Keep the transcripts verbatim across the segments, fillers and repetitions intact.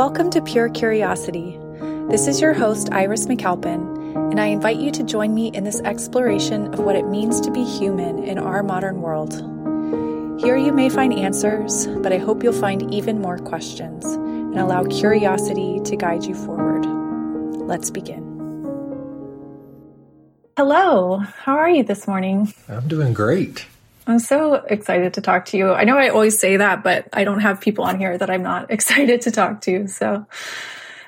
Welcome to Pure Curiosity. This is your host, Iris McAlpin, and I invite you to join me in this exploration of what it means to be human in our modern world. Here you may find answers, but I hope you'll find even more questions and allow curiosity to guide you forward. Let's begin. Hello, how are you this morning? I'm doing great. I'm so excited to talk to you. I know I always say that, but I don't have people on here that I'm not excited to talk to. So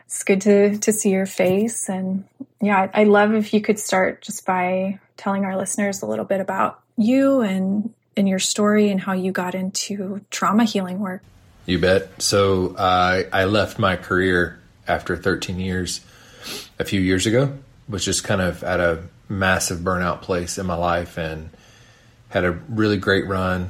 it's good to, to see your face. And yeah, I'd love if you could start just by telling our listeners a little bit about you and, and your story and how you got into trauma healing work. You bet. So uh, I left my career after thirteen years a few years ago, was just kind of at a massive burnout place in my life and had a really great run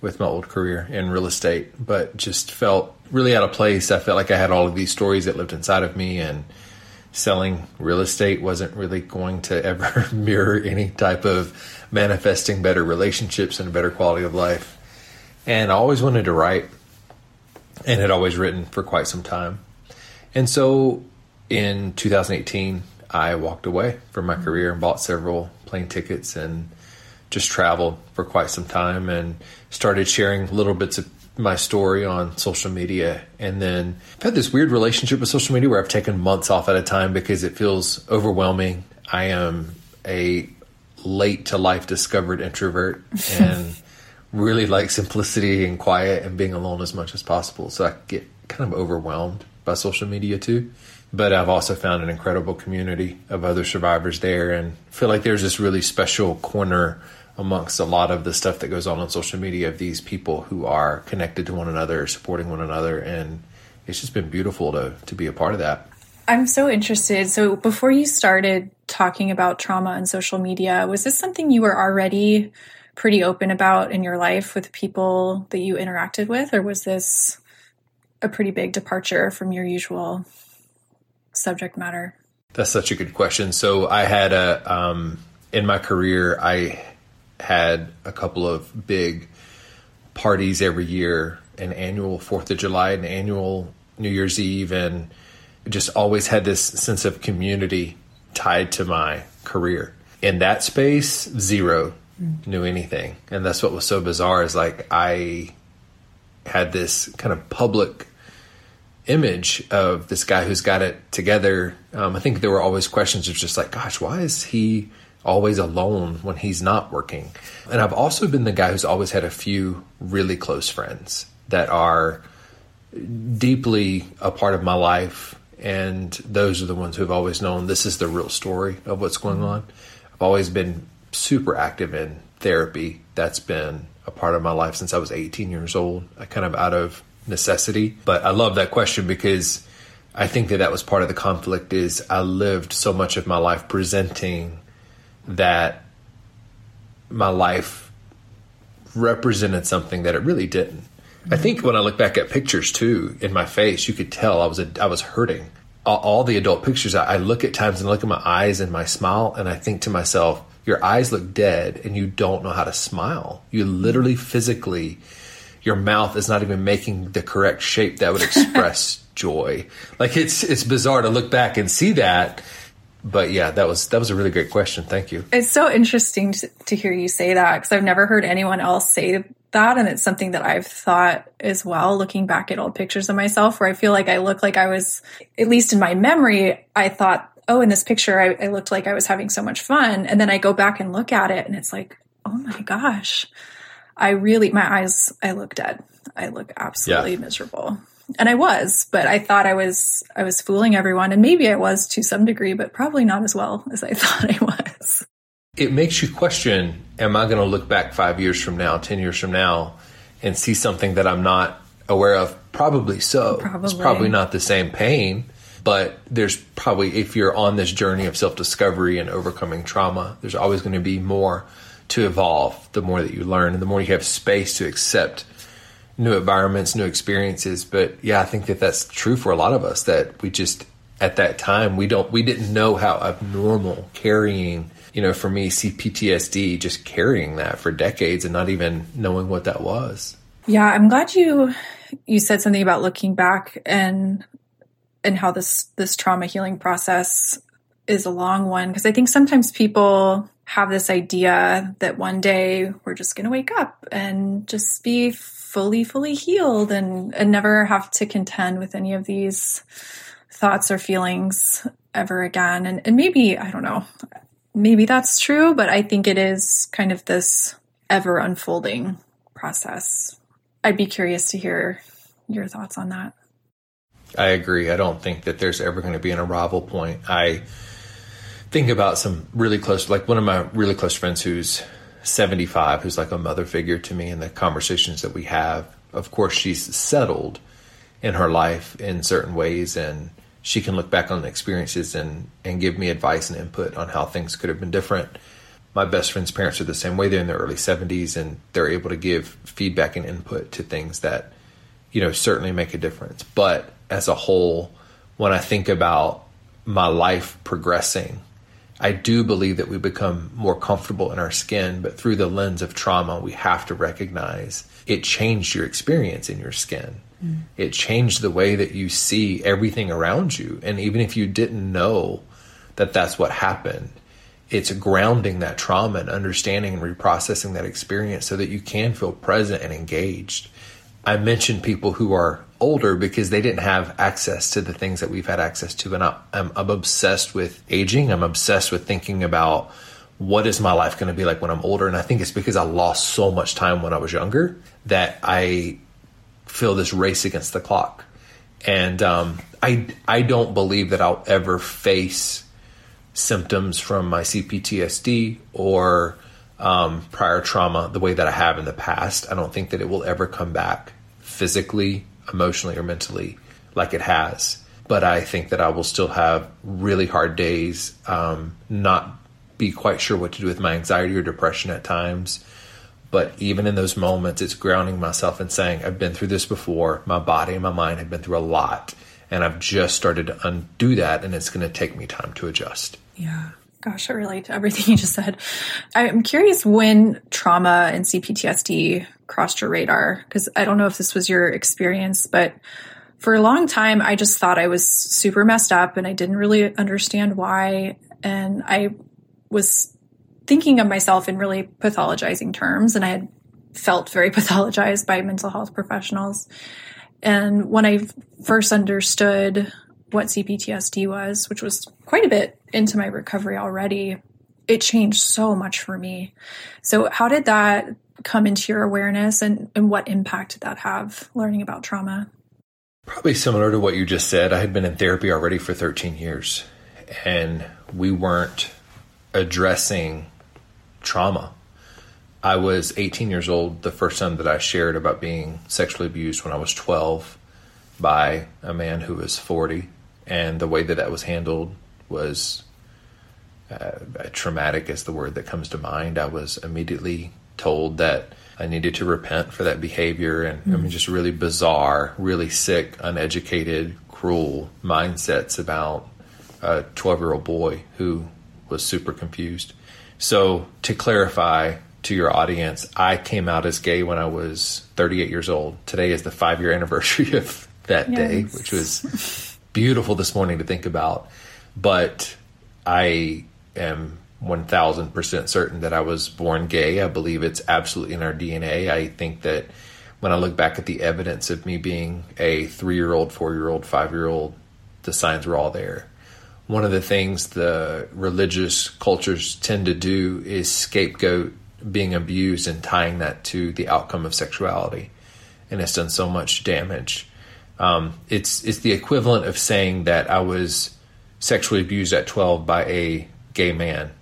with my old career in real estate, but just felt really out of place. I felt like I had all of these stories that lived inside of me, and selling real estate wasn't really going to ever mirror any type of manifesting better relationships and a better quality of life. And I always wanted to write and had always written for quite some time. And so in two thousand eighteen, I walked away from my career and bought several plane tickets and just traveled for quite some time and started sharing little bits of my story on social media. And then I've had this weird relationship with social media where I've taken months off at a time because it feels overwhelming. I am a late to life discovered introvert and really like simplicity and quiet and being alone as much as possible. So I get kind of overwhelmed by social media too. But I've also found an incredible community of other survivors there and feel like there's this really special corner amongst a lot of the stuff that goes on on social media of these people who are connected to one another, supporting one another. And it's just been beautiful to to be a part of that. I'm so interested. So before you started talking about trauma and social media, was this something you were already pretty open about in your life with people that you interacted with? Or was this a pretty big departure from your usual subject matter? That's such a good question. So I had a, um, in my career, I had a couple of big parties every year, an annual fourth of July, an annual New Year's Eve, and just always had this sense of community tied to my career. In that space, zero mm. knew anything. And that's what was so bizarre is like I had this kind of public image of this guy who's got it together. Um, I think there were always questions of just like, gosh, why is he always alone when he's not working? And I've also been the guy who's always had a few really close friends that are deeply a part of my life. And those are the ones who've always known this is the real story of what's going on. I've always been super active in therapy. That's been a part of my life since I was eighteen years old. I kind of out of necessity. But I love that question because I think that that was part of the conflict is I lived so much of my life presenting that my life represented something that it really didn't. Mm-hmm. I think when I look back at pictures too, in my face, you could tell I was a, I was hurting. All, all the adult pictures, I, I look at times and look at my eyes and my smile and I think to myself, your eyes look dead and you don't know how to smile. You literally physically... your mouth is not even making the correct shape that would express joy. Like it's it's bizarre to look back and see that. But yeah, that was that was a really great question. Thank you. It's so interesting to, to hear you say that because I've never heard anyone else say that. And it's something that I've thought as well, looking back at old pictures of myself where I feel like I look like I was, at least in my memory, I thought, oh, in this picture, I, I looked like I was having so much fun. And then I go back and look at it and it's like, oh my gosh. I really, my eyes, I look dead. I look absolutely yeah. miserable. And I was, but I thought I was, I was fooling everyone. And maybe I was to some degree, but probably not as well as I thought I was. It makes you question, am I going to look back five years from now, ten years from now, and see something that I'm not aware of? Probably so. Probably. It's probably not the same pain, but there's probably, if you're on this journey of self-discovery and overcoming trauma, there's always going to be more to evolve the more that you learn and the more you have space to accept new environments, new experiences. But yeah, I think that that's true for a lot of us that we just, at that time, we don't, we didn't know how abnormal carrying, you know, for me, C P T S D, just carrying that for decades and not even knowing what that was. Yeah. I'm glad you, you said something about looking back and and how this, this trauma healing process is a long one. Because I think sometimes people have this idea that one day we're just going to wake up and just be fully, fully healed and, and never have to contend with any of these thoughts or feelings ever again. And, and maybe, I don't know, maybe that's true, but I think it is kind of this ever unfolding process. I'd be curious to hear your thoughts on that. I agree. I don't think that there's ever going to be an arrival point. I think about some really close, like one of my really close friends who's seventy-five, who's like a mother figure to me, and the conversations that we have. Of course, she's settled in her life in certain ways, and she can look back on the experiences and, and give me advice and input on how things could have been different. My best friend's parents are the same way. They're in their early seventies, and they're able to give feedback and input to things that, you know, certainly make a difference. But as a whole, when I think about my life progressing, I do believe that we become more comfortable in our skin, but through the lens of trauma, we have to recognize it changed your experience in your skin. Mm. It changed the way that you see everything around you. And even if you didn't know that that's what happened, it's grounding that trauma and understanding and reprocessing that experience so that you can feel present and engaged. I mentioned people who are older because they didn't have access to the things that we've had access to. And I, I'm, I'm obsessed with aging. I'm obsessed with thinking about what is my life going to be like when I'm older. And I think it's because I lost so much time when I was younger that I feel this race against the clock. And um, I, I don't believe that I'll ever face symptoms from my C P T S D or um, prior trauma the way that I have in the past. I don't think that it will ever come back physically, emotionally, or mentally like it has. But I think that I will still have really hard days, um, not be quite sure what to do with my anxiety or depression at times. But even in those moments, it's grounding myself and saying, I've been through this before. My body and my mind have been through a lot, and I've just started to undo that, and it's going to take me time to adjust. Yeah. Gosh, I relate to everything you just said. I'm curious when trauma and C P T S D crossed your radar, because I don't know if this was your experience, but for a long time, I just thought I was super messed up and I didn't really understand why. And I was thinking of myself in really pathologizing terms, and I had felt very pathologized by mental health professionals. And when I first understood what C P T S D was, which was quite a bit into my recovery already, it changed so much for me. So how did that come into your awareness, and, and what impact did that have, learning about trauma? Probably similar to what you just said. I had been in therapy already for thirteen years, and we weren't addressing trauma. I was eighteen years old the first time that I shared about being sexually abused when I was twelve by a man who was forty. And the way that that was handled was uh, traumatic is the word that comes to mind. I was immediately told that I needed to repent for that behavior. And mm. I mean, just really bizarre, really sick, uneducated, cruel mindsets about a twelve-year-old boy who was super confused. So to clarify to your audience, I came out as gay when I was thirty-eight years old. Today is the five-year anniversary of that yes. day, which was... beautiful this morning to think about, but I am one thousand percent certain that I was born gay. I believe it's absolutely in our D N A. I think that when I look back at the evidence of me being a three-year-old, four-year-old, five-year-old, the signs were all there. One of the things the religious cultures tend to do is scapegoat being abused and tying that to the outcome of sexuality, and it's done so much damage. Um, it's it's the equivalent of saying that I was sexually abused at twelve by a gay man.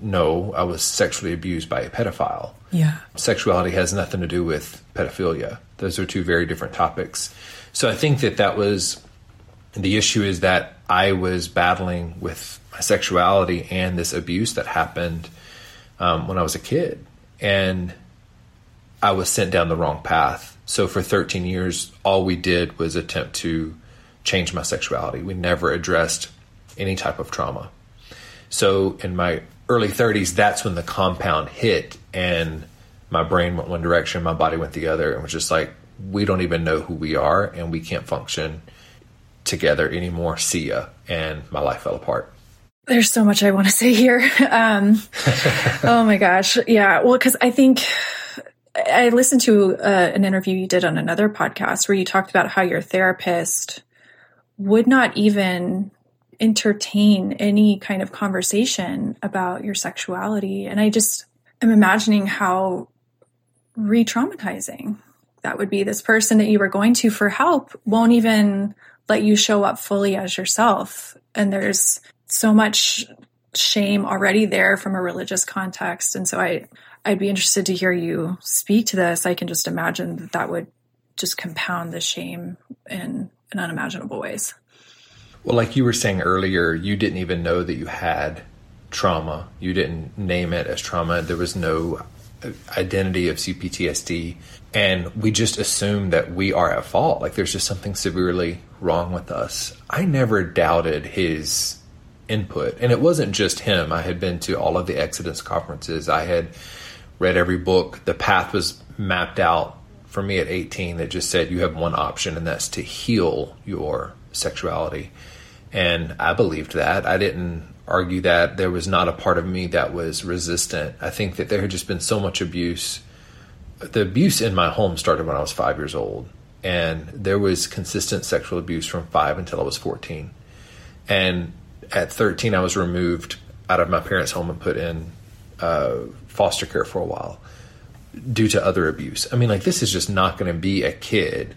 No, I was sexually abused by a pedophile. Yeah. Sexuality has nothing to do with pedophilia. Those are two very different topics. So I think that that was the issue, is that I was battling with my sexuality and this abuse that happened um, when I was a kid. And I was sent down the wrong path. So for thirteen years, all we did was attempt to change my sexuality. We never addressed any type of trauma. So in my early thirties, that's when the compound hit, and my brain went one direction, my body went the other, and was just like, we don't even know who we are, and we can't function. together anymore. See ya. And my life fell apart. There's so much I want to say here. Um, oh my gosh. Yeah. Well, because I think I listened to uh, an interview you did on another podcast where you talked about how your therapist would not even entertain any kind of conversation about your sexuality. And I just am imagining how re-traumatizing that would be. This person that you were going to for help won't even let you show up fully as yourself. And there's so much shame already there from a religious context. And so I, I'd be interested to hear you speak to this. I can just imagine that that would just compound the shame in, in unimaginable ways. Well, like you were saying earlier, you didn't even know that you had trauma. You didn't name it as trauma. There was no identity of C P T S D. And we just assume that we are at fault. Like there's just something severely wrong with us. I never doubted his input. And it wasn't just him. I had been to all of the Exodus conferences. I had read every book. The path was mapped out for me at eighteen that just said you have one option, and that's to heal your sexuality. And I believed that. I didn't argue that. There was not a part of me that was resistant. I think that there had just been so much abuse. The abuse in my home started when I was five years old, and there was consistent sexual abuse from five until I was fourteen. And at thirteen, I was removed out of my parents' home and put in uh, foster care for a while due to other abuse. I mean, like, this is just not going to be a kid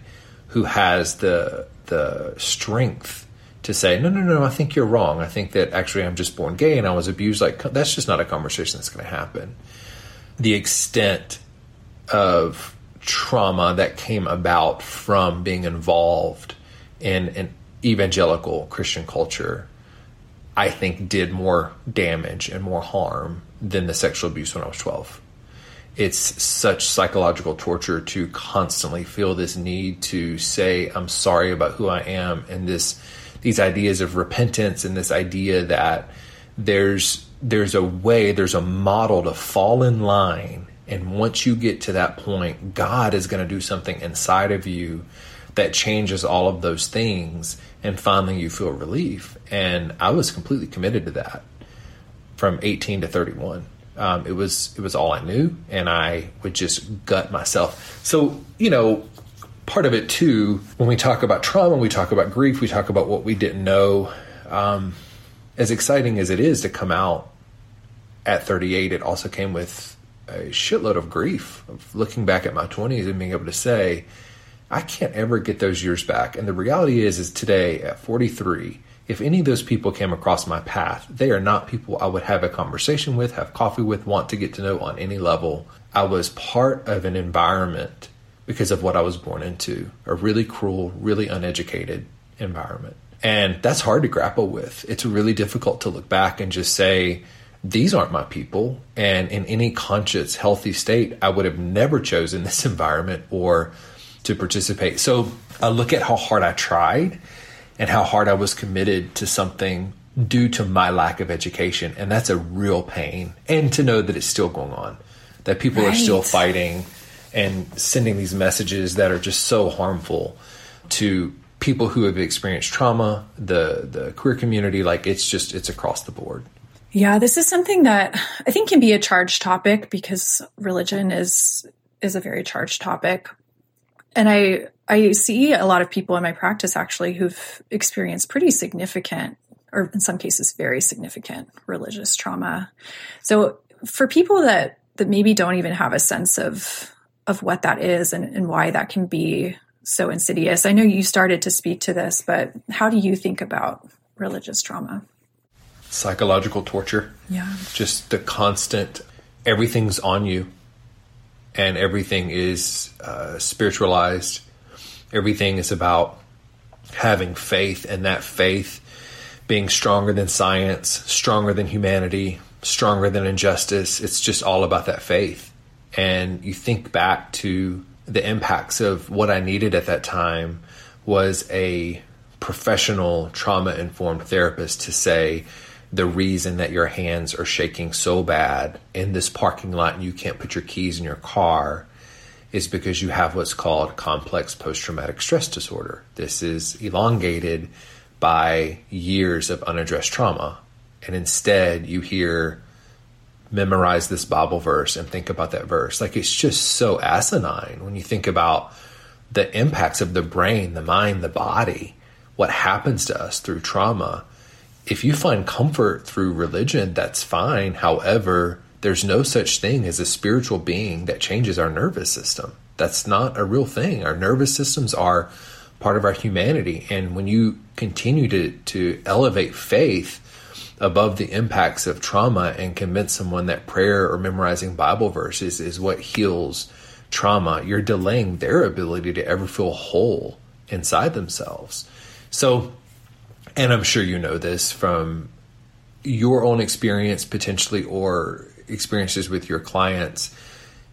who has the the strength to say, no, no, no, I think you're wrong. I think that actually I'm just born gay and I was abused. Like, that's just not a conversation that's going to happen. The extent of trauma that came about from being involved in an evangelical Christian culture, I think, did more damage and more harm than the sexual abuse when I was twelve. It's such psychological torture to constantly feel this need to say, I'm sorry about who I am, and this, these ideas of repentance and this idea that there's, there's a way, there's a model to fall in line. And once you get to that point, God is going to do something inside of you that changes all of those things. And finally, you feel relief. And I was completely committed to that from eighteen to thirty-one. Um, it was it was all I knew. And I would just gut myself. So, you know, part of it, too, when we talk about trauma, we talk about grief, we talk about what we didn't know. Um, as exciting as it is to come out at thirty-eight, it also came with a shitload of grief of looking back at my twenties and being able to say, I can't ever get those years back. And the reality is, is today at forty-three, if any of those people came across my path, they are not people I would have a conversation with, have coffee with, want to get to know on any level. I was part of an environment because of what I was born into, a really cruel, really uneducated environment. And that's hard to grapple with. It's really difficult to look back and just say, these aren't my people. And in any conscious, healthy state, I would have never chosen this environment or to participate. So I look at how hard I tried and how hard I was committed to something due to my lack of education. And that's a real pain. And to know that it's still going on, that people right. are still fighting and sending these messages that are just so harmful to people who have experienced trauma, the, the queer community, like it's just, it's across the board. Yeah, this is something that I think can be a charged topic because religion is is a very charged topic. And I I see a lot of people in my practice actually who've experienced pretty significant, or in some cases very significant, religious trauma. So for people that, that maybe don't even have a sense of of what that is and, and why that can be so insidious, I know you started to speak to this, but how do you think about religious trauma? Psychological torture. Yeah. Just the constant, everything's on you and everything is uh, spiritualized. Everything is about having faith, and that faith being stronger than science, stronger than humanity, stronger than injustice. It's just all about that faith. And you think back to the impacts of what I needed at that time was a professional trauma-informed therapist to say, the reason that your hands are shaking so bad in this parking lot and you can't put your keys in your car is because you have what's called complex post-traumatic stress disorder. This is elongated by years of unaddressed trauma. And instead you hear, memorize this Bible verse and think about that verse. Like, it's just so asinine when you think about the impacts of the brain, the mind, the body, what happens to us through trauma. If you find comfort through religion, that's fine. However, there's no such thing as a spiritual being that changes our nervous system. That's not a real thing. Our nervous systems are part of our humanity. And when you continue to, to elevate faith above the impacts of trauma and convince someone that prayer or memorizing Bible verses is what heals trauma, you're delaying their ability to ever feel whole inside themselves. So, and I'm sure you know this from your own experience potentially, or experiences with your clients,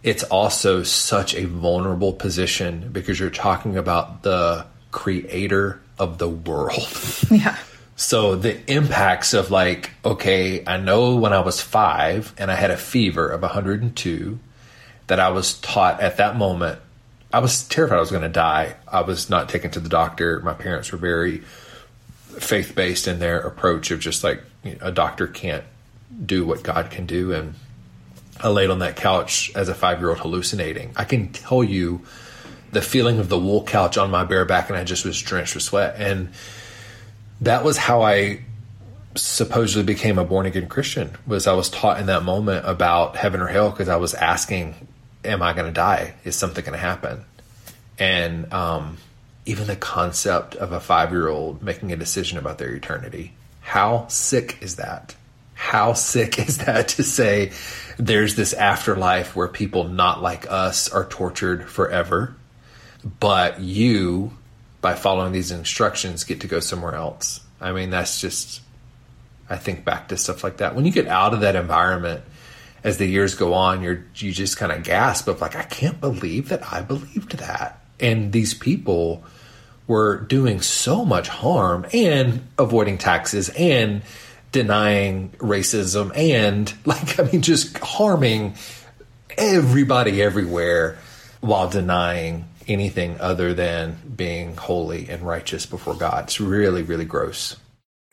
it's also such a vulnerable position because you're talking about the creator of the world. Yeah. So the impacts of like, okay, I know when I was five and I had a fever of one hundred two that I was taught at that moment, I was terrified I was going to die. I was not taken to the doctor. My parents were very faith-based in their approach of just like, you know, a doctor can't do what God can do. And I laid on that couch as a five-year-old hallucinating. I can tell you the feeling of the wool couch on my bare back, and I just was drenched with sweat. And that was how I supposedly became a born-again Christian, was I was taught in that moment about heaven or hell because I was asking, am I going to die? Is something going to happen? And um, even the concept of a five-year-old making a decision about their eternity, how sick is that? How sick is that to say there's this afterlife where people not like us are tortured forever, but you, by following these instructions, get to go somewhere else? I mean, that's just, I think back to stuff like that. When you get out of that environment, as the years go on, you're, you just kind of gasp of like, I can't believe that I believed that. And these people were doing so much harm and avoiding taxes and denying racism and like, I mean, just harming everybody everywhere while denying anything other than being holy and righteous before God. It's really, really gross.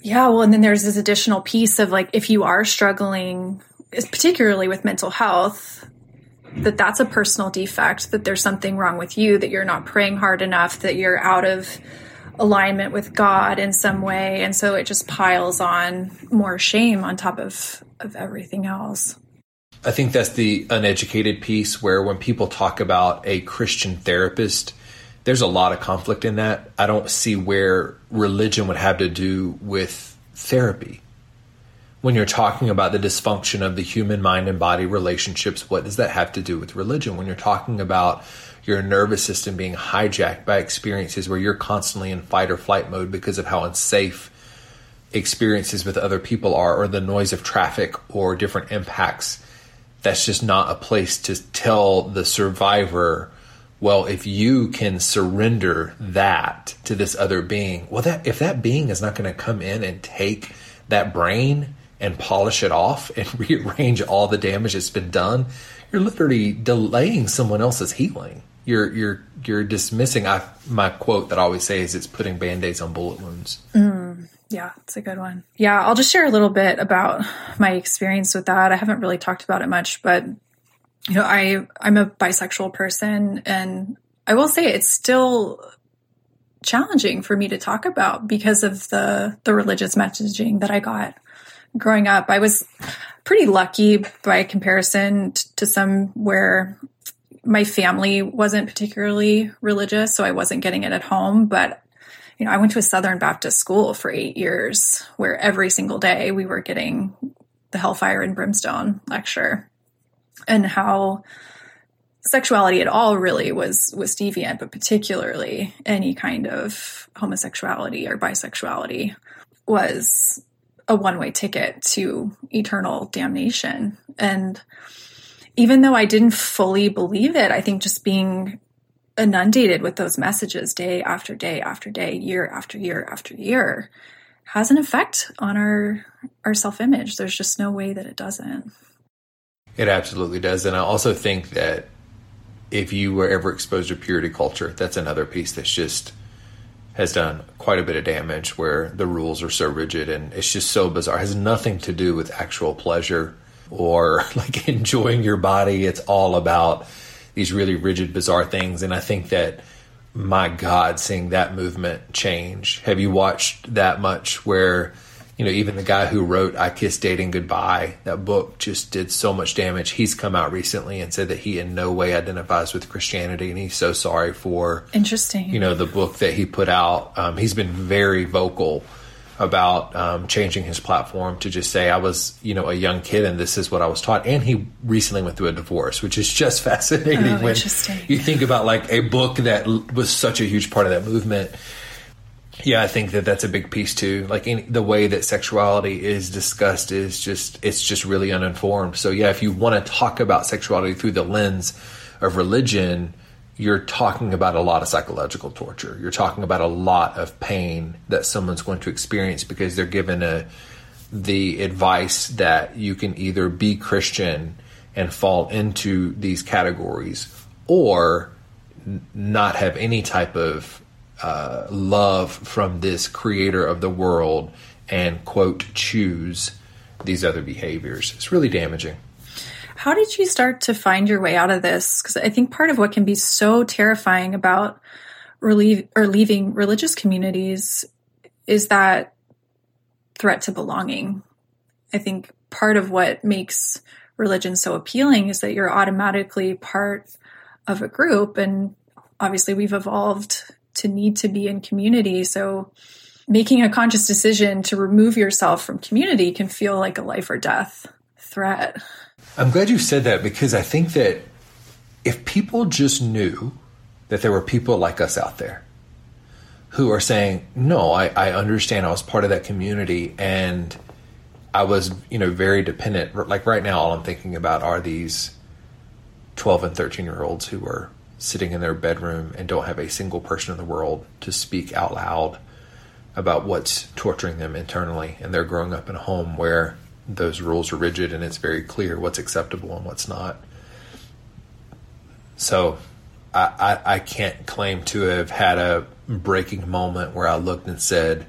Yeah. Well, and then there's this additional piece of like, if you are struggling, particularly with mental health, that that's a personal defect, that there's something wrong with you, that you're not praying hard enough, that you're out of alignment with God in some way. And so it just piles on more shame on top of, of everything else. I think that's the uneducated piece, where when people talk about a Christian therapist, there's a lot of conflict in that. I don't see where religion would have to do with therapy. When you're talking about the dysfunction of the human mind and body relationships, what does that have to do with religion? When you're talking about your nervous system being hijacked by experiences where you're constantly in fight or flight mode because of how unsafe experiences with other people are, or the noise of traffic or different impacts, that's just not a place to tell the survivor, well, if you can surrender that to this other being, well, that if that being is not going to come in and take that brain and polish it off and rearrange all the damage that's been done, you're literally delaying someone else's healing. You're you're you're dismissing. I my quote that I always say is, it's putting Band-Aids on bullet wounds. Mm, yeah, it's a good one. Yeah, I'll just share a little bit about my experience with that. I haven't really talked about it much, but you know, I I'm a bisexual person, and I will say it's still challenging for me to talk about because of the the religious messaging that I got growing up. I was pretty lucky by comparison to some where my family wasn't particularly religious, so I wasn't getting it at home. But, you know, I went to a Southern Baptist school for eight years where every single day we were getting the Hellfire and Brimstone lecture and how sexuality at all really was, was deviant, but particularly any kind of homosexuality or bisexuality was a one-way ticket to eternal damnation. And even though I didn't fully believe it, I think just being inundated with those messages day after day after day, year after year after year, has an effect on our our self-image. There's just no way that it doesn't. It absolutely does. And I also think that if you were ever exposed to purity culture, that's another piece that's just has done quite a bit of damage, where the rules are so rigid and it's just so bizarre. It has nothing to do with actual pleasure or like enjoying your body. It's all about these really rigid, bizarre things. And I think that, my God, seeing that movement change. Have you watched that much where, you know, even the guy who wrote I Kissed Dating Goodbye, that book just did so much damage. He's come out recently and said that he in no way identifies with Christianity, and he's so sorry for, interesting, you know, the book that he put out. Um, he's been very vocal about um, changing his platform to just say, I was, you know, a young kid and this is what I was taught. And he recently went through a divorce, which is just fascinating. Oh, when you think about like a book that was such a huge part of that movement. Yeah, I think that that's a big piece too. Like in the way that sexuality is discussed is just, it's just really uninformed. So yeah, if you want to talk about sexuality through the lens of religion, you're talking about a lot of psychological torture. You're talking about a lot of pain that someone's going to experience because they're given a, the advice that you can either be Christian and fall into these categories or n- not have any type of uh, love from this creator of the world and, quote, choose these other behaviors. It's really damaging. How did you start to find your way out of this? Because I think part of what can be so terrifying about relieve, or leaving religious communities is that threat to belonging. I think part of what makes religion so appealing is that you're automatically part of a group. And obviously we've evolved to need to be in community. So making a conscious decision to remove yourself from community can feel like a life or death threat. I'm glad you said that, because I think that if people just knew that there were people like us out there who are saying, no, I, I understand I was part of that community and I was, you know, very dependent. Like right now, all I'm thinking about are these twelve and thirteen year olds who are sitting in their bedroom and don't have a single person in the world to speak out loud about what's torturing them internally. And they're growing up in a home where those rules are rigid and it's very clear what's acceptable and what's not. So I, I, I can't claim to have had a breaking moment where I looked and said,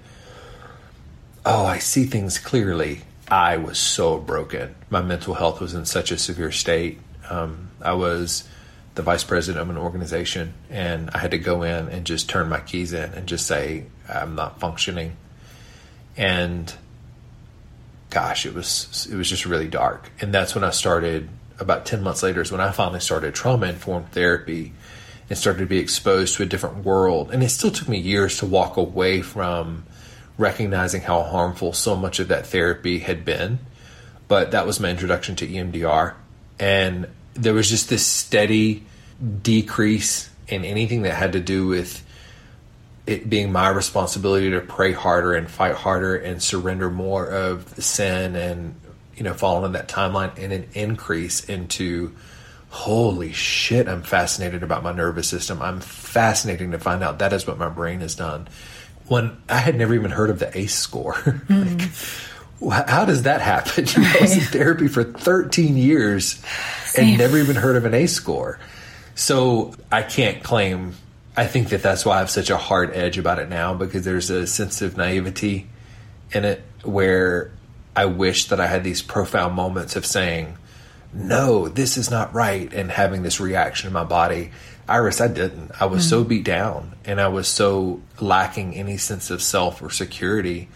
oh, I see things clearly. I was so broken. My mental health was in such a severe state. Um, I was the vice president of an organization and I had to go in and just turn my keys in and just say, I'm not functioning. And gosh, it was it was just really dark. And that's when I started, about ten months later, is when I finally started trauma-informed therapy and started to be exposed to a different world. And it still took me years to walk away from recognizing how harmful so much of that therapy had been. But that was my introduction to E M D R. And there was just this steady decrease in anything that had to do with it being my responsibility to pray harder and fight harder and surrender more of sin and, you know, following that timeline, and an increase into, holy shit, I'm fascinated about my nervous system. I'm fascinating to find out that is what my brain has done. When I had never even heard of the A C E score. Mm-hmm. Like, how does that happen? You know, I was in therapy for thirteen years Same. And never even heard of an A C E score. So I can't claim... I think that that's why I have such a hard edge about it now, because there's a sense of naivety in it where I wish that I had these profound moments of saying, no, this is not right, and having this reaction in my body. Iris, I didn't. I was mm-hmm. so beat down and I was so lacking any sense of self or security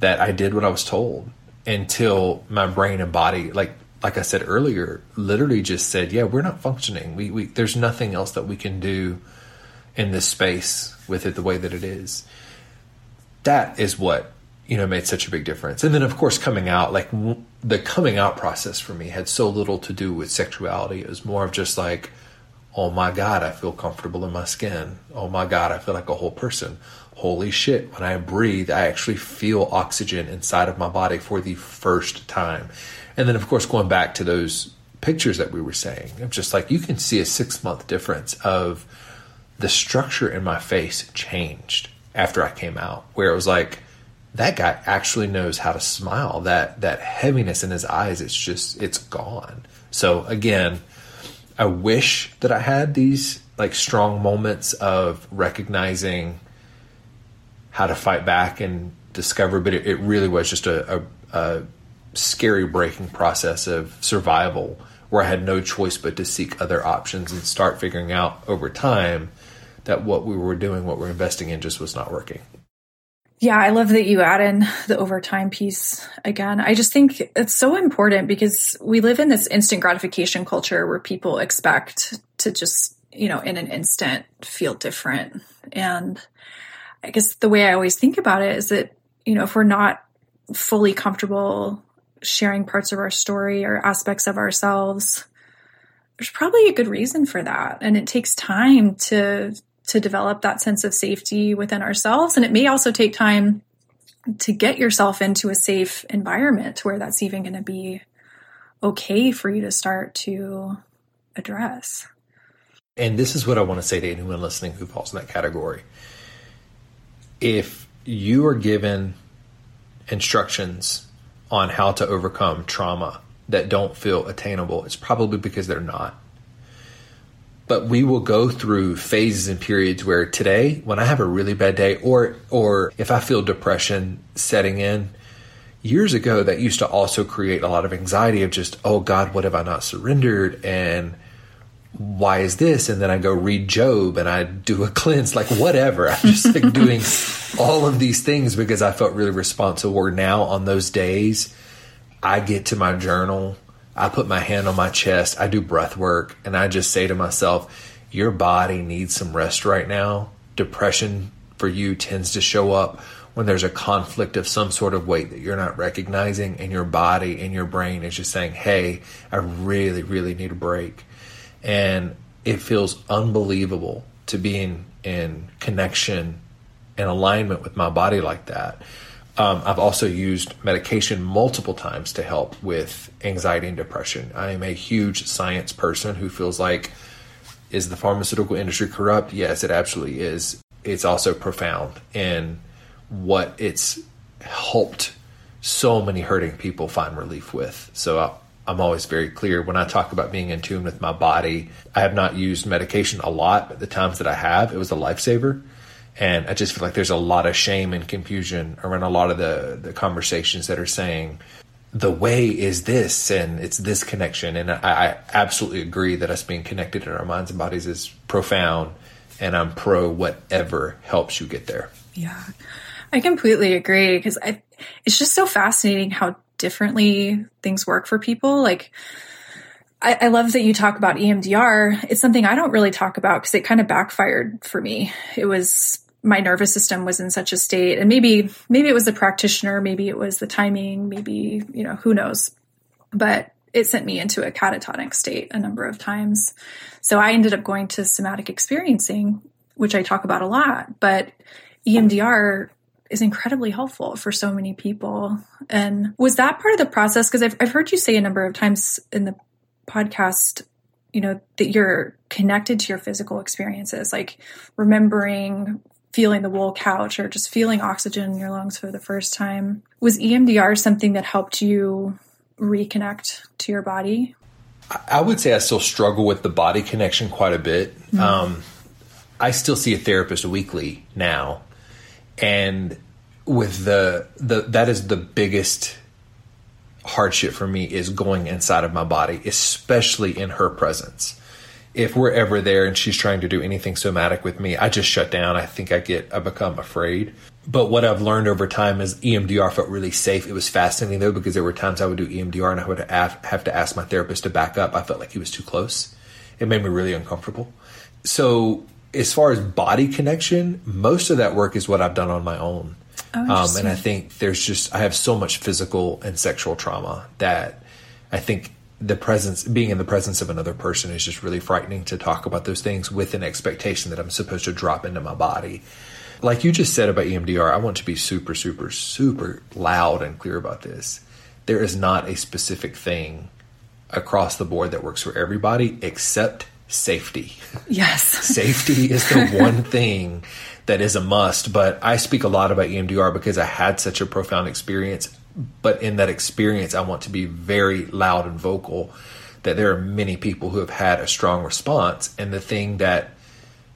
that I did what I was told until my brain and body, like like I said earlier, literally just said, yeah, we're not functioning. We, we there's nothing else that we can do in this space with it the way that it is. That is what, you know, made such a big difference. And then of course coming out, like w- the coming out process for me had so little to do with sexuality. It was more of just like, oh my God, I feel comfortable in my skin. Oh my God, I feel like a whole person. Holy shit, when I breathe, I actually feel oxygen inside of my body for the first time. And then of course going back to those pictures that we were saying, I'm just like, you can see a six month difference of the structure in my face changed after I came out, where it was like, that guy actually knows how to smile. That that heaviness in his eyes, it's just, it's gone. So again, I wish that I had these like strong moments of recognizing how to fight back and discover, but it, it really was just a, a, a scary breaking process of survival where I had no choice but to seek other options and start figuring out over time that what we were doing, what we were investing in just was not working. Yeah, I love that you add in the overtime piece again. I just think it's so important because we live in this instant gratification culture where people expect to just, you know, in an instant feel different. And I guess the way I always think about it is that, you know, if we're not fully comfortable sharing parts of our story or aspects of ourselves, there's probably a good reason for that. And it takes time to to develop that sense of safety within ourselves. And it may also take time to get yourself into a safe environment where that's even going to be okay for you to start to address. And this is what I want to say to anyone listening who falls in that category. If you are given instructions on how to overcome trauma that don't feel attainable, it's probably because they're not. But we will go through phases and periods where today, when I have a really bad day, or or if I feel depression setting in, years ago, that used to also create a lot of anxiety of just, oh God, what have I not surrendered? And why is this? And then I go read Job and I do a cleanse, like whatever. I'm just like doing all of these things because I felt really responsible. Or now on those days, I get to my journal, I put my hand on my chest, I do breath work, and I just say to myself, your body needs some rest right now. Depression for you tends to show up when there's a conflict of some sort of weight that you're not recognizing, and your body and your brain is just saying, hey, I really, really need a break. And it feels unbelievable to be in, in connection and alignment with my body like that. Um, I've also used medication multiple times to help with anxiety and depression. I am a huge science person who feels like, is the pharmaceutical industry corrupt? Yes, it absolutely is. It's also profound in what it's helped so many hurting people find relief with. So I, I'm always very clear when I talk about being in tune with my body. I have not used medication a lot, but the times that I have, it was a lifesaver. And I just feel like there's a lot of shame and confusion around a lot of the, the conversations that are saying the way is this and it's this connection. And I, I absolutely agree that us being connected in our minds and bodies is profound, and I'm pro whatever helps you get there. Yeah, I completely agree because I, it's just so fascinating how differently things work for people. Like, I, I love that you talk about E M D R. It's something I don't really talk about because it kind of backfired for me. It was, my nervous system was in such a state, and maybe, maybe it was the practitioner, maybe it was the timing, maybe, you know, who knows, but it sent me into a catatonic state a number of times. So I ended up going to somatic experiencing, which I talk about a lot, but E M D R is incredibly helpful for so many people. And was that part of the process? Because I've, I've heard you say a number of times in the podcast, you know, that you're connected to your physical experiences, like remembering feeling the wool couch or just feeling oxygen in your lungs for the first time. Was E M D R something that helped you reconnect to your body? I would say I still struggle with the body connection quite a bit. Mm-hmm. Um, I still see a therapist weekly now. And with the, the, that is the biggest hardship for me, is going inside of my body, especially in her presence. If we're ever there and she's trying to do anything somatic with me, I just shut down. I think I get, I become afraid. But what I've learned over time is E M D R felt really safe. It was fascinating though, because there were times I would do E M D R and I would have to ask my therapist to back up. I felt like he was too close. It made me really uncomfortable. So as far as body connection, most of that work is what I've done on my own. Oh, um, and I think there's just, I have so much physical and sexual trauma that I think the presence, being in the presence of another person is just really frightening to talk about those things with an expectation that I'm supposed to drop into my body. Like you just said about E M D R, I want to be super, super, super loud and clear about this. There is not a specific thing across the board that works for everybody except safety. Yes. Safety is the one thing that is a must, but I speak a lot about E M D R because I had such a profound experience. But in that experience, I want to be very loud and vocal that there are many people who have had a strong response. And the thing that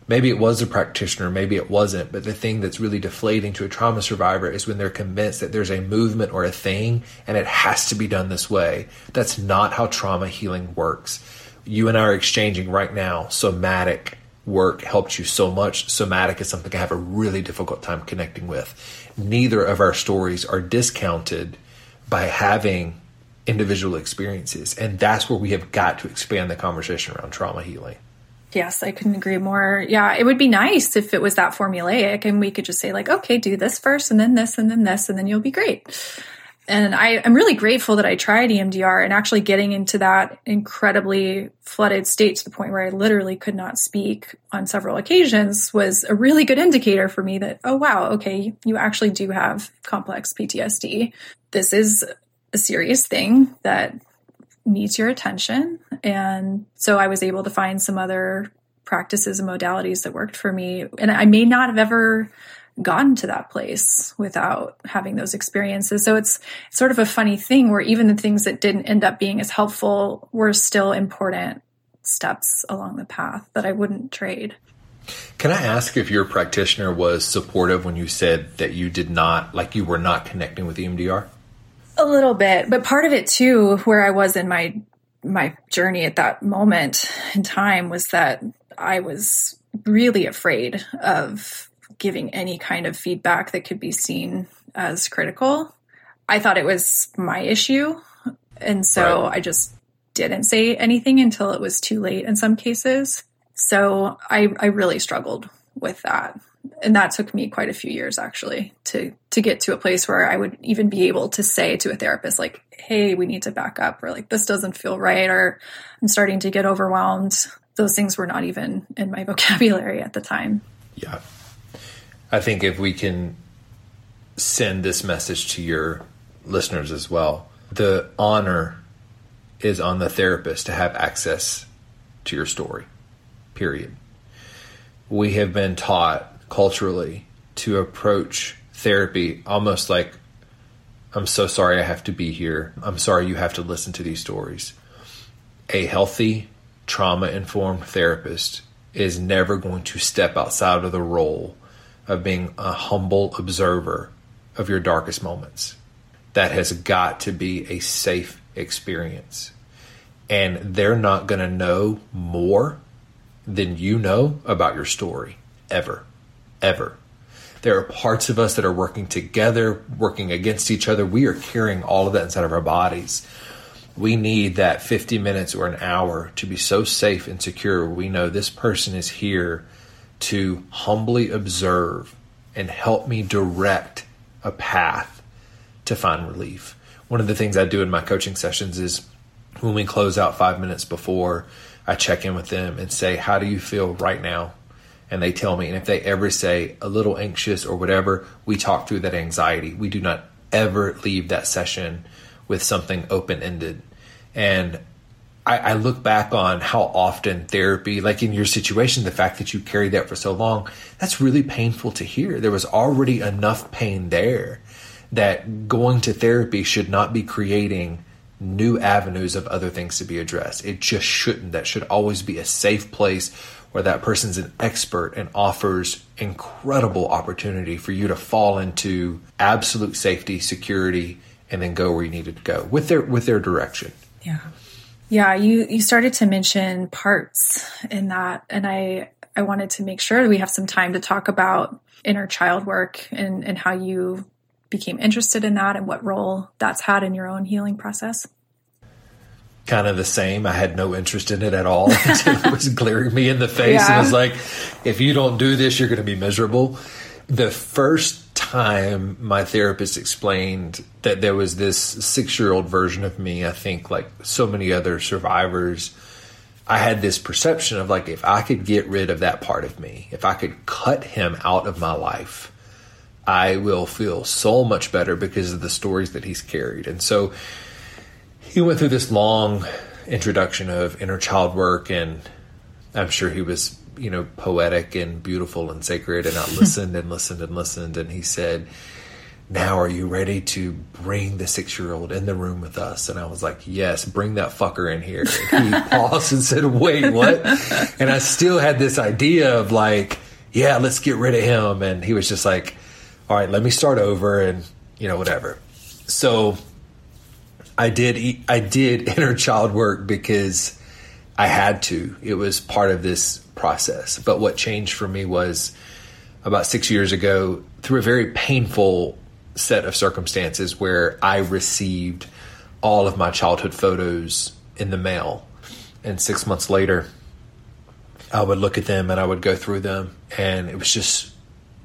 maybe it was a practitioner, maybe it wasn't, but the thing that's really deflating to a trauma survivor is when they're convinced that there's a movement or a thing and it has to be done this way. That's not how trauma healing works. You and I are exchanging right now. Somatic work helped you so much. Somatic is something I have a really difficult time connecting with. Neither of our stories are discounted by having individual experiences. And that's where we have got to expand the conversation around trauma healing. Yes, I couldn't agree more. Yeah, it would be nice if it was that formulaic and we could just say like, okay, do this first and then this and then this and then you'll be great. And I, I'm really grateful that I tried E M D R and actually getting into that incredibly flooded state to the point where I literally could not speak on several occasions was a really good indicator for me that, oh, wow, okay, you actually do have complex P T S D. This is a serious thing that needs your attention. And so I was able to find some other practices and modalities that worked for me. And I may not have ever gotten to that place without having those experiences. So it's sort of a funny thing where even the things that didn't end up being as helpful were still important steps along the path that I wouldn't trade. Can I ask if your practitioner was supportive when you said that you did not, like you were not connecting with E M D R? A little bit, but part of it too, where I was in my my journey at that moment in time was that I was really afraid of giving any kind of feedback that could be seen as critical. I thought it was my issue. And so right. I just didn't say anything until it was too late in some cases. So I, I really struggled with that. And that took me quite a few years actually to, to get to a place where I would even be able to say to a therapist like, hey, we need to back up, or like, this doesn't feel right, or I'm starting to get overwhelmed. Those things were not even in my vocabulary at the time. Yeah. I think if we can send this message to your listeners as well, the honor is on the therapist to have access to your story, period. We have been taught culturally to approach therapy almost like, I'm so sorry I have to be here. I'm sorry you have to listen to these stories. A healthy, trauma-informed therapist is never going to step outside of the role of being a humble observer of your darkest moments. That has got to be a safe experience. And they're not going to know more than you know about your story, ever, ever. There are parts of us that are working together, working against each other. We are carrying all of that inside of our bodies. We need that fifty minutes or an hour to be so safe and secure. We know this person is here to humbly observe and help me direct a path to find relief. One of the things I do in my coaching sessions is when we close out five minutes before, I check in with them and say, how do you feel right now? And they tell me, and if they ever say a little anxious or whatever, we talk through that anxiety. We do not ever leave that session with something open-ended. And I, I look back on how often therapy, like in your situation, the fact that you carried that for so long, that's really painful to hear. There was already enough pain there that going to therapy should not be creating new avenues of other things to be addressed. It just shouldn't. That should always be a safe place where that person's an expert and offers incredible opportunity for you to fall into absolute safety, security, and then go where you needed to go with their, with their direction. Yeah. Yeah, you, you started to mention parts in that, and I, I wanted to make sure that we have some time to talk about inner child work and, and how you became interested in that and what role that's had in your own healing process. Kind of the same. I had no interest in it at all until it was glaring me in the face. Yeah. And I was like, if you don't do this, you're going to be miserable. The first time my therapist explained that there was this six-year-old version of me, I think like so many other survivors, I had this perception of like, if I could get rid of that part of me, if I could cut him out of my life, I will feel so much better because of the stories that he's carried. And so he went through this long introduction of inner child work, and I'm sure he was, you know, poetic and beautiful and sacred. And I listened and listened and listened. And he said, now are you ready to bring the six-year-old in the room with us? And I was like, yes, bring that fucker in here. And he paused and said, wait, what? And I still had this idea of like, yeah, let's get rid of him. And he was just like, all right, let me start over and, you know, whatever. So I did, I did inner child work because I had to. It was part of this process. But what changed for me was about six years ago, through a very painful set of circumstances where I received all of my childhood photos in the mail. And six months later, I would look at them and I would go through them. And it was just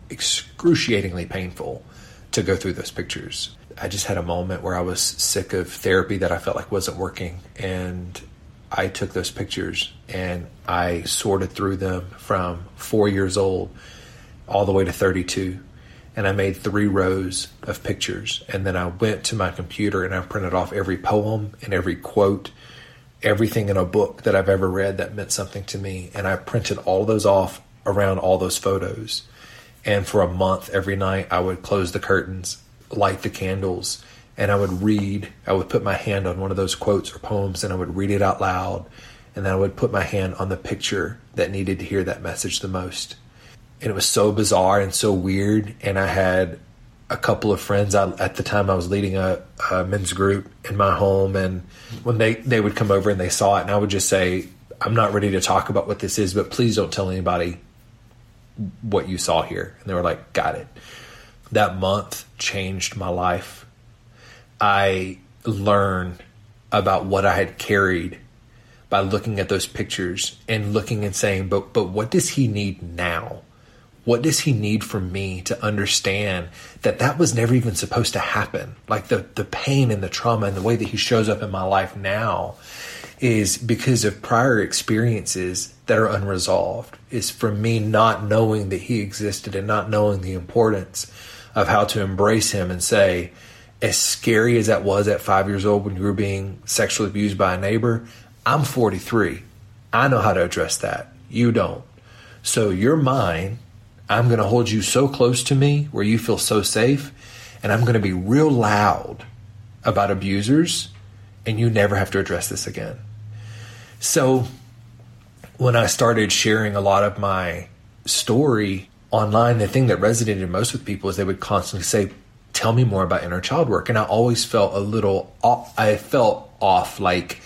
excruciatingly painful to go through those pictures. I just had a moment where I was sick of therapy that I felt like wasn't working. And I took those pictures and I sorted through them from four years old all the way to thirty-two. And I made three rows of pictures. And then I went to my computer and I printed off every poem and every quote, everything in a book that I've ever read that meant something to me. And I printed all those off around all those photos. And for a month, every night, I would close the curtains, light the candles, and I would read. I would put my hand on one of those quotes or poems and I would read it out loud. And then I would put my hand on the picture that needed to hear that message the most. And it was so bizarre and so weird. And I had a couple of friends. I, at the time, I was leading a, a men's group in my home. And when they, they would come over and they saw it, and I would just say, I'm not ready to talk about what this is, but please don't tell anybody what you saw here. And they were like, got it. That month changed my life. I learned about what I had carried by looking at those pictures and looking and saying, but, but what does he need now? What does he need from me to understand that that was never even supposed to happen? Like the, the pain and the trauma and the way that he shows up in my life now is because of prior experiences that are unresolved. Is from me not knowing that he existed and not knowing the importance of how to embrace him and say, as scary as that was at five years old when you were being sexually abused by a neighbor, I'm forty-three. I know how to address that. You don't. So you're mine. I'm going to hold you so close to me where you feel so safe. And I'm going to be real loud about abusers. And you never have to address this again. So when I started sharing a lot of my story online, the thing that resonated most with people is they would constantly say, tell me more about inner child work. And I always felt a little off. I felt off, like,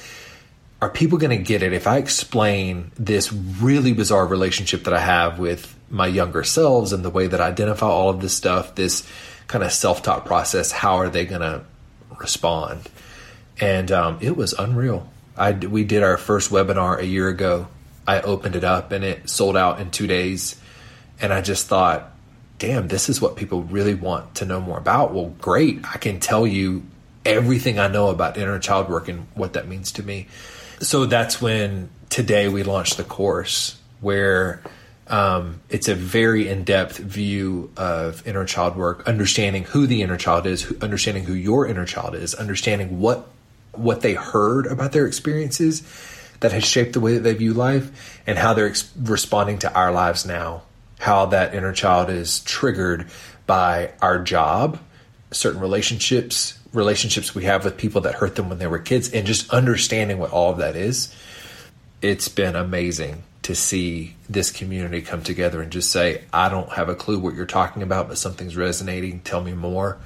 are people going to get it if I explain this really bizarre relationship that I have with my younger selves and the way that I identify all of this stuff, this kind of self-taught process? How are they going to respond? And um, it was unreal. I, we did our first webinar a year ago. I opened it up and it sold out in two days. And I just thought, damn, this is what people really want to know more about. Well, great. I can tell you everything I know about inner child work and what that means to me. So that's when today we launched the course where um, it's a very in-depth view of inner child work, understanding who the inner child is, understanding who your inner child is, understanding what what they heard about their experiences that has shaped the way that they view life, and how they're ex- responding to our lives now, how that inner child is triggered by our job, certain relationships, relationships we have with people that hurt them when they were kids, and just understanding what all of that is. It's been amazing to see this community come together and just say, I don't have a clue what you're talking about, but something's resonating. Tell me more.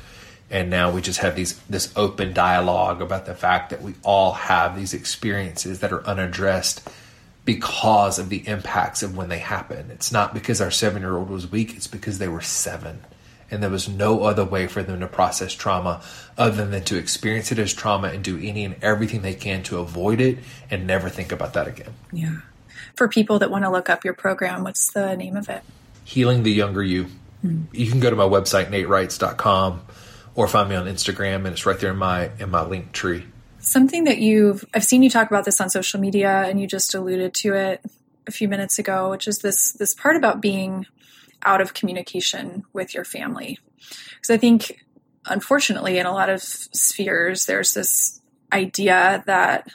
And now we just have these this open dialogue about the fact that we all have these experiences that are unaddressed because of the impacts of when they happen. It's not because our seven-year-old was weak. It's because they were seven. And there was no other way for them to process trauma other than to experience it as trauma and do any and everything they can to avoid it and never think about that again. Yeah. For people that want to look up your program, what's the name of it? Healing the Younger You. Hmm. You can go to my website, nate writes dot com, or find me on Instagram, and it's right there in my in my link tree. Something that you've, I've seen you talk about this on social media, and you just alluded to it a few minutes ago, which is this this part about being out of communication with your family. Because I think, unfortunately, in a lot of spheres, there's this idea that,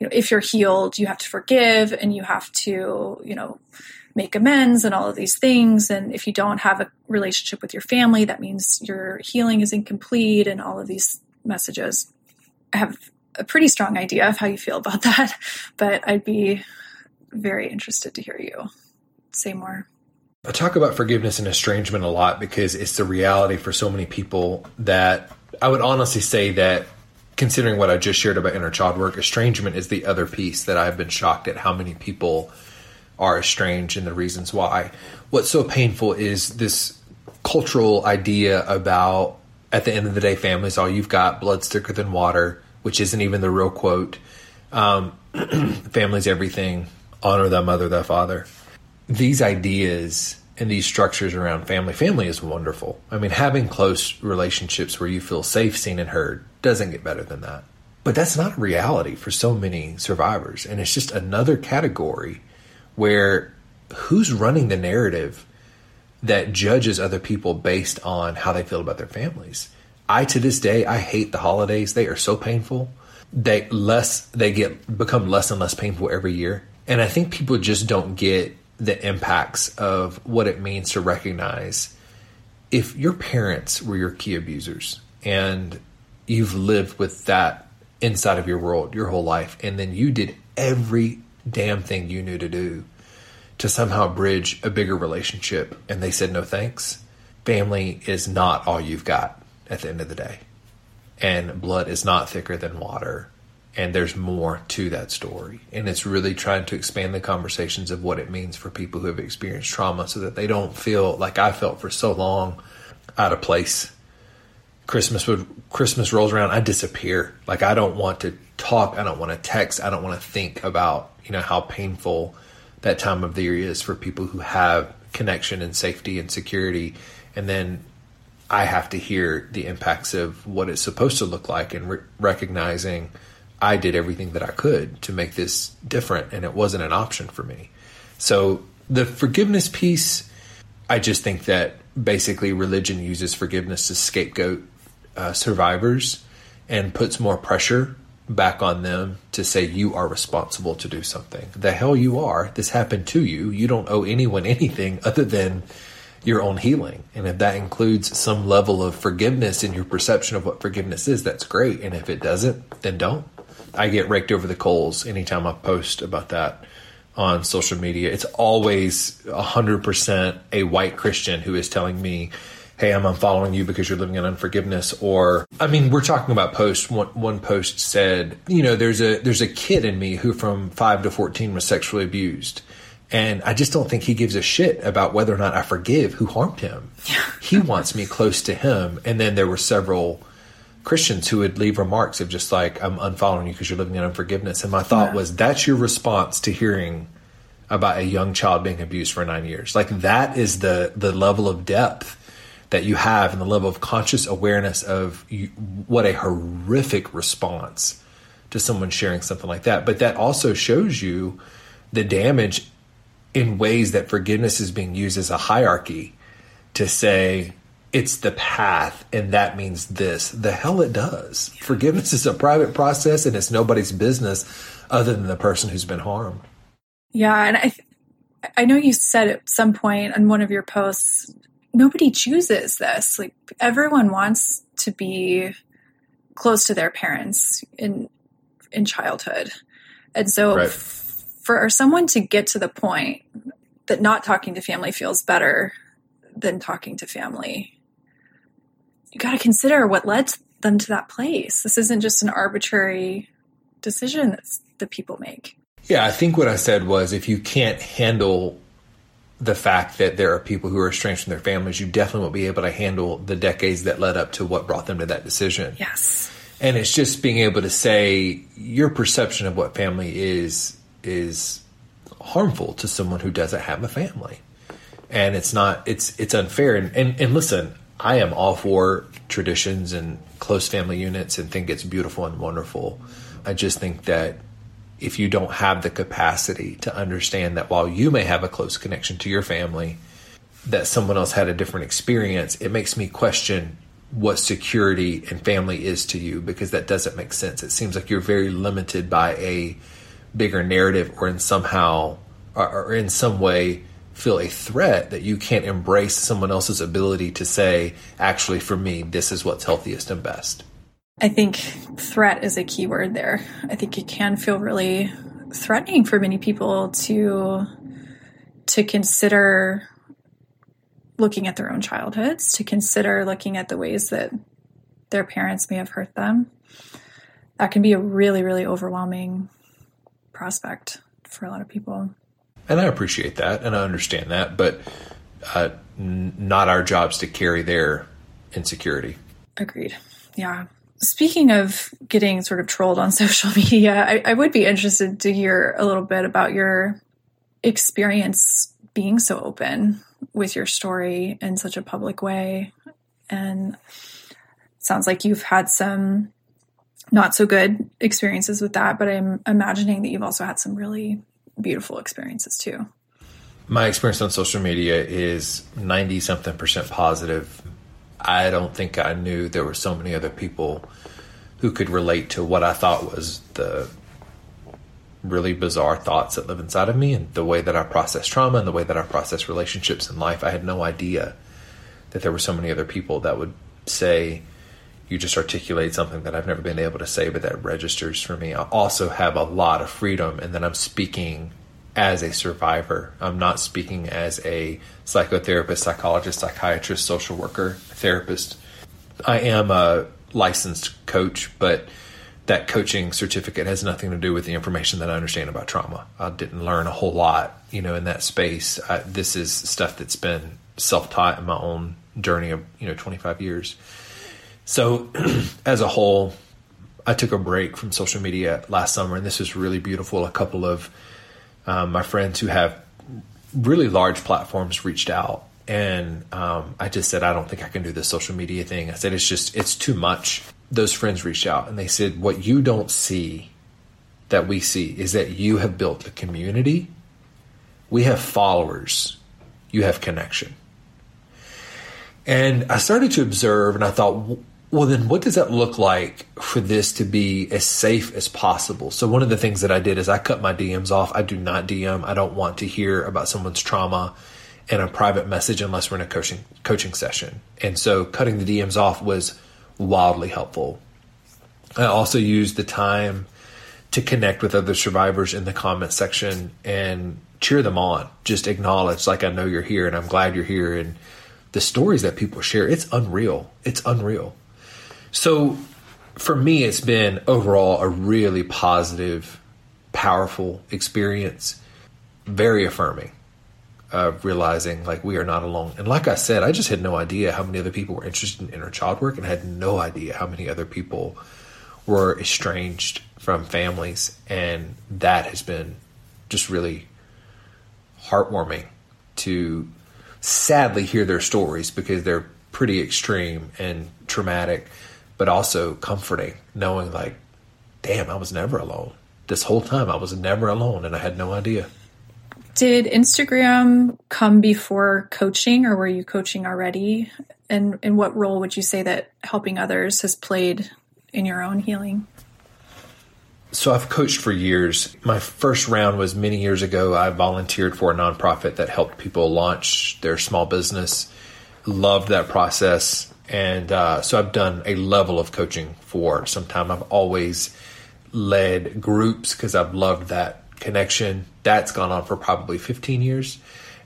you know, if you're healed, you have to forgive and you have to, you know, make amends and all of these things. And if you don't have a relationship with your family, that means your healing is incomplete and all of these messages. I have a pretty strong idea of how you feel about that, but I'd be very interested to hear you say more. I talk about forgiveness and estrangement a lot because it's the reality for so many people that I would honestly say that, considering what I just shared about inner child work, estrangement is the other piece that I've been shocked at how many people are estranged and the reasons why. What's so painful is this cultural idea about, at the end of the day, family's all you've got, blood's thicker than water, which isn't even the real quote. Um, family's everything, honor thy mother, thy father. These ideas and these structures around family, family is wonderful. I mean, having close relationships where you feel safe, seen, and heard doesn't get better than that. But that's not reality for so many survivors. And it's just another category where who's running the narrative that judges other people based on how they feel about their families. I, to this day, I hate the holidays. They are so painful. They less, they get become less and less painful every year. And I think people just don't get the impacts of what it means to recognize if your parents were your key abusers and you've lived with that inside of your world your whole life, and then you did every damn thing you knew to do to somehow bridge a bigger relationship and they said no thanks. Family is not all you've got at the end of the day. And blood is not thicker than water. And there's more to that story. And it's really trying to expand the conversations of what it means for people who have experienced trauma so that they don't feel like I felt for so long out of place. Christmas would Christmas rolls around, I disappear. Like, I don't want to talk. I don't want to text. I don't want to think about, you know, how painful that time of the year is for people who have connection and safety and security. And then I have to hear the impacts of what it's supposed to look like and re- recognizing I did everything that I could to make this different, and it wasn't an option for me. So the forgiveness piece, I just think that basically religion uses forgiveness to scapegoat uh, survivors and puts more pressure back on them to say you are responsible to do something. The hell you are. This happened to you. You don't owe anyone anything other than your own healing. And if that includes some level of forgiveness in your perception of what forgiveness is, that's great. And if it doesn't, then don't. I get raked over the coals anytime I post about that on social media. It's always one hundred percent a white Christian who is telling me, hey, I'm unfollowing you because you're living in unforgiveness. Or, I mean, we're talking about posts. One, one post said, you know, there's a there's a kid in me who from five to fourteen was sexually abused. And I just don't think he gives a shit about whether or not I forgive who harmed him. Yeah. He wants me close to him. And then there were several Christians who would leave remarks of just like, I'm unfollowing you because you're living in unforgiveness. And my thought yeah. was, that's your response to hearing about a young child being abused for nine years. Like, that is the, the level of depth that you have and the level of conscious awareness of you, what a horrific response to someone sharing something like that. But that also shows you the damage in ways that forgiveness is being used as a hierarchy to say, it's the path, and that means this. The hell it does. Yeah. Forgiveness is a private process, and it's nobody's business other than the person who's been harmed. Yeah, and I th- I know you said at some point on one of your posts, nobody chooses this. Like, everyone wants to be close to their parents in in childhood. And so right. f- for someone to get to the point that not talking to family feels better than talking to family, you got to consider what led them to that place. This isn't just an arbitrary decision that the people make. Yeah, I think what I said was, if you can't handle the fact that there are people who are estranged from their families, you definitely won't be able to handle the decades that led up to what brought them to that decision. Yes. And it's just being able to say your perception of what family is, is harmful to someone who doesn't have a family. And it's not, it's, it's unfair. And, and, and listen, I am all for traditions and close family units and think it's beautiful and wonderful. I just think that if you don't have the capacity to understand that while you may have a close connection to your family, that someone else had a different experience, it makes me question what security and family is to you, because that doesn't make sense. It seems like you're very limited by a bigger narrative or in somehow, or, or in some way feel a threat that you can't embrace someone else's ability to say, actually, for me, this is what's healthiest and best? I think threat is a key word there. I think it can feel really threatening for many people to to consider looking at their own childhoods, to consider looking at the ways that their parents may have hurt them. That can be a really, really overwhelming prospect for a lot of people. And I appreciate that, and I understand that, but uh, n- not our jobs to carry their insecurity. Agreed. Yeah. Speaking of getting sort of trolled on social media, I, I would be interested to hear a little bit about your experience being so open with your story in such a public way. And it sounds like you've had some not so good experiences with that, but I'm imagining that you've also had some really beautiful experiences too. My experience on social media is ninety something percent positive. I don't think I knew there were so many other people who could relate to what I thought was the really bizarre thoughts that live inside of me and the way that I process trauma and the way that I process relationships in life. I had no idea that there were so many other people that would say, you just articulate something that I've never been able to say, but that registers for me. I also have a lot of freedom and that I'm speaking as a survivor. I'm not speaking as a psychotherapist, psychologist, psychiatrist, social worker, therapist. I am a licensed coach, but that coaching certificate has nothing to do with the information that I understand about trauma. I didn't learn a whole lot, you know, in that space. I, this is stuff that's been self-taught in my own journey of, you know, twenty-five years. So as a whole, I took a break from social media last summer, and this was really beautiful. A couple of Um, my friends who have really large platforms reached out, and um, I just said, I don't think I can do this social media thing. I said, it's just, it's too much. Those friends reached out and they said, what you don't see that we see is that you have built a community. We have followers. You have connection. And I started to observe, and I thought, well, then what does that look like for this to be as safe as possible? So one of the things that I did is I cut my D Ms off. I do not D M. I don't want to hear about someone's trauma in a private message unless we're in a coaching coaching session. And so cutting the D Ms off was wildly helpful. I also used the time to connect with other survivors in the comment section and cheer them on. Just acknowledge, like, I know you're here and I'm glad you're here. And the stories that people share, it's unreal. It's unreal. So for me, it's been overall a really positive, powerful experience, very affirming, uh, realizing like we are not alone. And like I said, I just had no idea how many other people were interested in inner child work, and had no idea how many other people were estranged from families. And that has been just really heartwarming to sadly hear their stories, because they're pretty extreme and traumatic, but also comforting, knowing like, damn, I was never alone. This whole time I was never alone, and I had no idea. Did Instagram come before coaching, or were you coaching already? And in what role would you say that helping others has played in your own healing? So I've coached for years. My first round was many years ago. I volunteered for a nonprofit that helped people launch their small business. Loved that process. And uh, so I've done a level of coaching for some time. I've always led groups because I've loved that connection. That's gone on for probably fifteen years.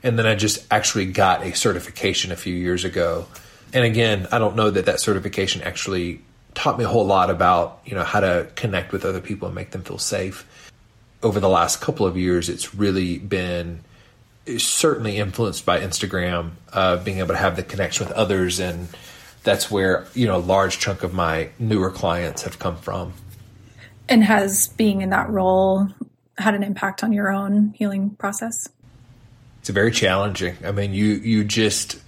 And then I just actually got a certification a few years ago. And again, I don't know that that certification actually taught me a whole lot about, you know, how to connect with other people and make them feel safe. Over the last couple of years, it's really been certainly influenced by Instagram, uh, being able to have the connection with others. And that's where, you know, a large chunk of my newer clients have come from. And has being in that role had an impact on your own healing process? It's very challenging. I mean, you, you just,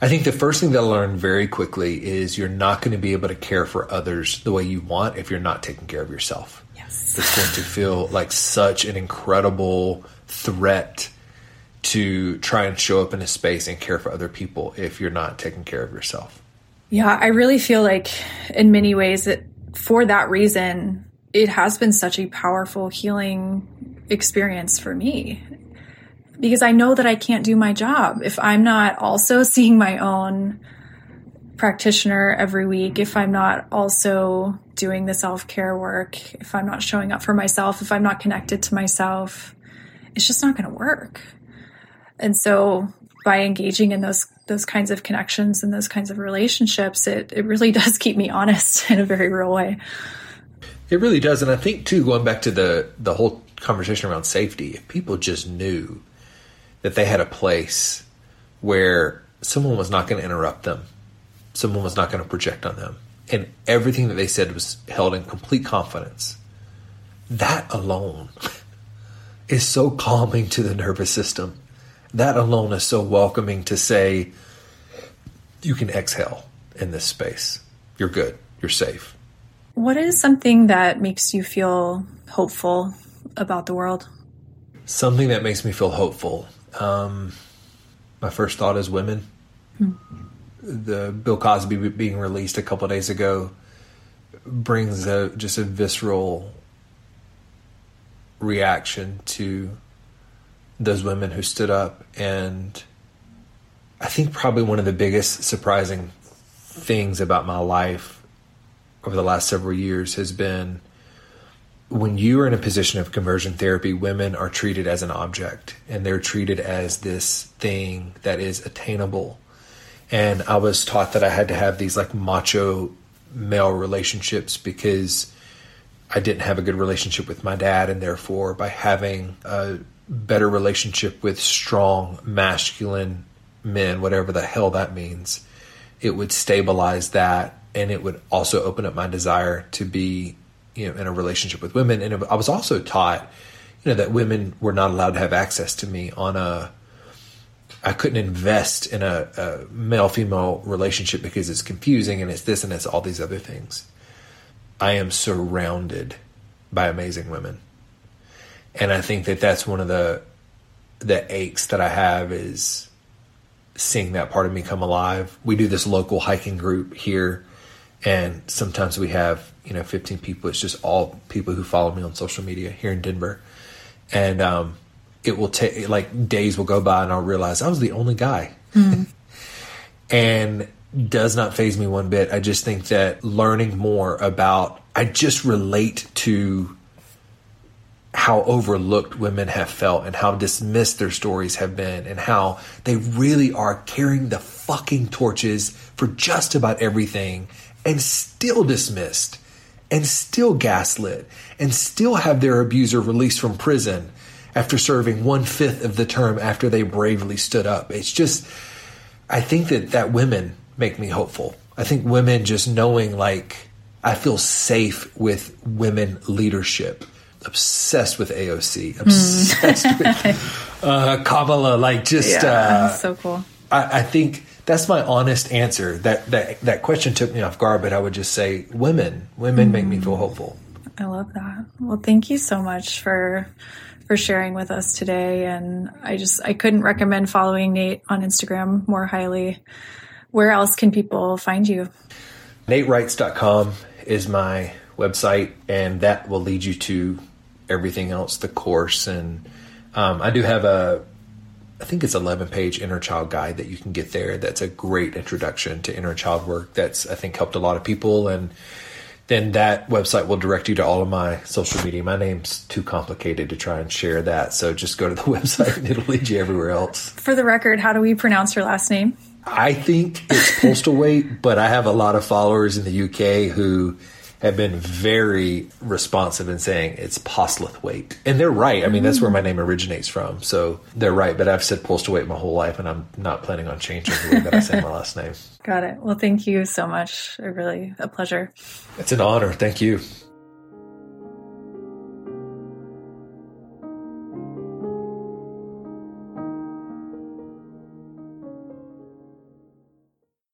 I think the first thing that I learned very quickly is you're not going to be able to care for others the way you want if you're not taking care of yourself. Yes. It's going to feel like such an incredible threat to try and show up in a space and care for other people if you're not taking care of yourself. Yeah, I really feel like in many ways that for that reason, it has been such a powerful healing experience for me. because I know that I can't do my job if I'm not also seeing my own practitioner every week, if I'm not also doing the self-care work, if I'm not showing up for myself, if I'm not connected to myself, it's just not going to work. And so by engaging in those those kinds of connections and those kinds of relationships, it, it really does keep me honest in a very real way. It really does. And I think, too, going back to the, the whole conversation around safety, if people just knew that they had a place where someone was not going to interrupt them, someone was not going to project on them, and everything that they said was held in complete confidence, that alone is so calming to the nervous system. That alone is so welcoming to say, you can exhale in this space. You're good. You're safe. What is something that makes you feel hopeful about the world? Something that makes me feel hopeful. Um, my first thought is women. Hmm. The Bill Cosby being released a couple of days ago brings a, just a visceral reaction to those women who stood up. And I think probably one of the biggest surprising things about my life over the last several years has been, when you are in a position of conversion therapy, women are treated as an object, and they're treated as this thing that is attainable. And I was taught that I had to have these like macho male relationships because I didn't have a good relationship with my dad. And therefore, by having a better relationship with strong masculine men, whatever the hell that means, it would stabilize that. And it would also open up my desire to be, you know, in a relationship with women. And it, I was also taught, you know, that women were not allowed to have access to me on a, I couldn't invest in a, a male-female relationship because it's confusing and it's this and it's all these other things. I am surrounded by amazing women. And I think that that's one of the the aches that I have, is seeing that part of me come alive. We do this local hiking group here, and sometimes we have, you know, fifteen people. It's just all people who follow me on social media here in Denver. And um, it will take, like, days will go by and I'll realize I was the only guy. Mm-hmm. And does not faze me one bit. I just think that learning more about, I just relate to how overlooked women have felt and how dismissed their stories have been and how they really are carrying the fucking torches for just about everything and still dismissed and still gaslit and still have their abuser released from prison after serving one fifth of the term after they bravely stood up. It's just, I think that, that women make me hopeful. I think women just knowing, like, I feel safe with women leadership. Obsessed with A O C, obsessed mm. with uh, Kabbalah, like just yeah, uh, so cool. I, I think that's my honest answer. That that that question took me off guard, but I would just say, women, women mm. make me feel hopeful. I love that. Well, thank you so much for for sharing with us today. And I just I couldn't recommend following Nate on Instagram more highly. Where else can people find you? Nate Writes dot com is my website, and that will lead you to everything else, the course. And um, I do have a, I think it's eleven page inner child guide that you can get there. That's a great introduction to inner child work. That's, I think, helped a lot of people. And then that website will direct you to all of my social media. My name's too complicated to try and share that. So just go to the website and it'll lead you everywhere else. For the record, how do we pronounce your last name? I think it's Postlethwaite, but I have a lot of followers in the U K who have been very responsive in saying it's Postlethwaite. And they're right. I mean, that's where my name originates from. So they're right. But I've said Postlethwaite my whole life, and I'm not planning on changing the way that I say my last name. Got it. Well, thank you so much. Really a pleasure. It's an honor. Thank you.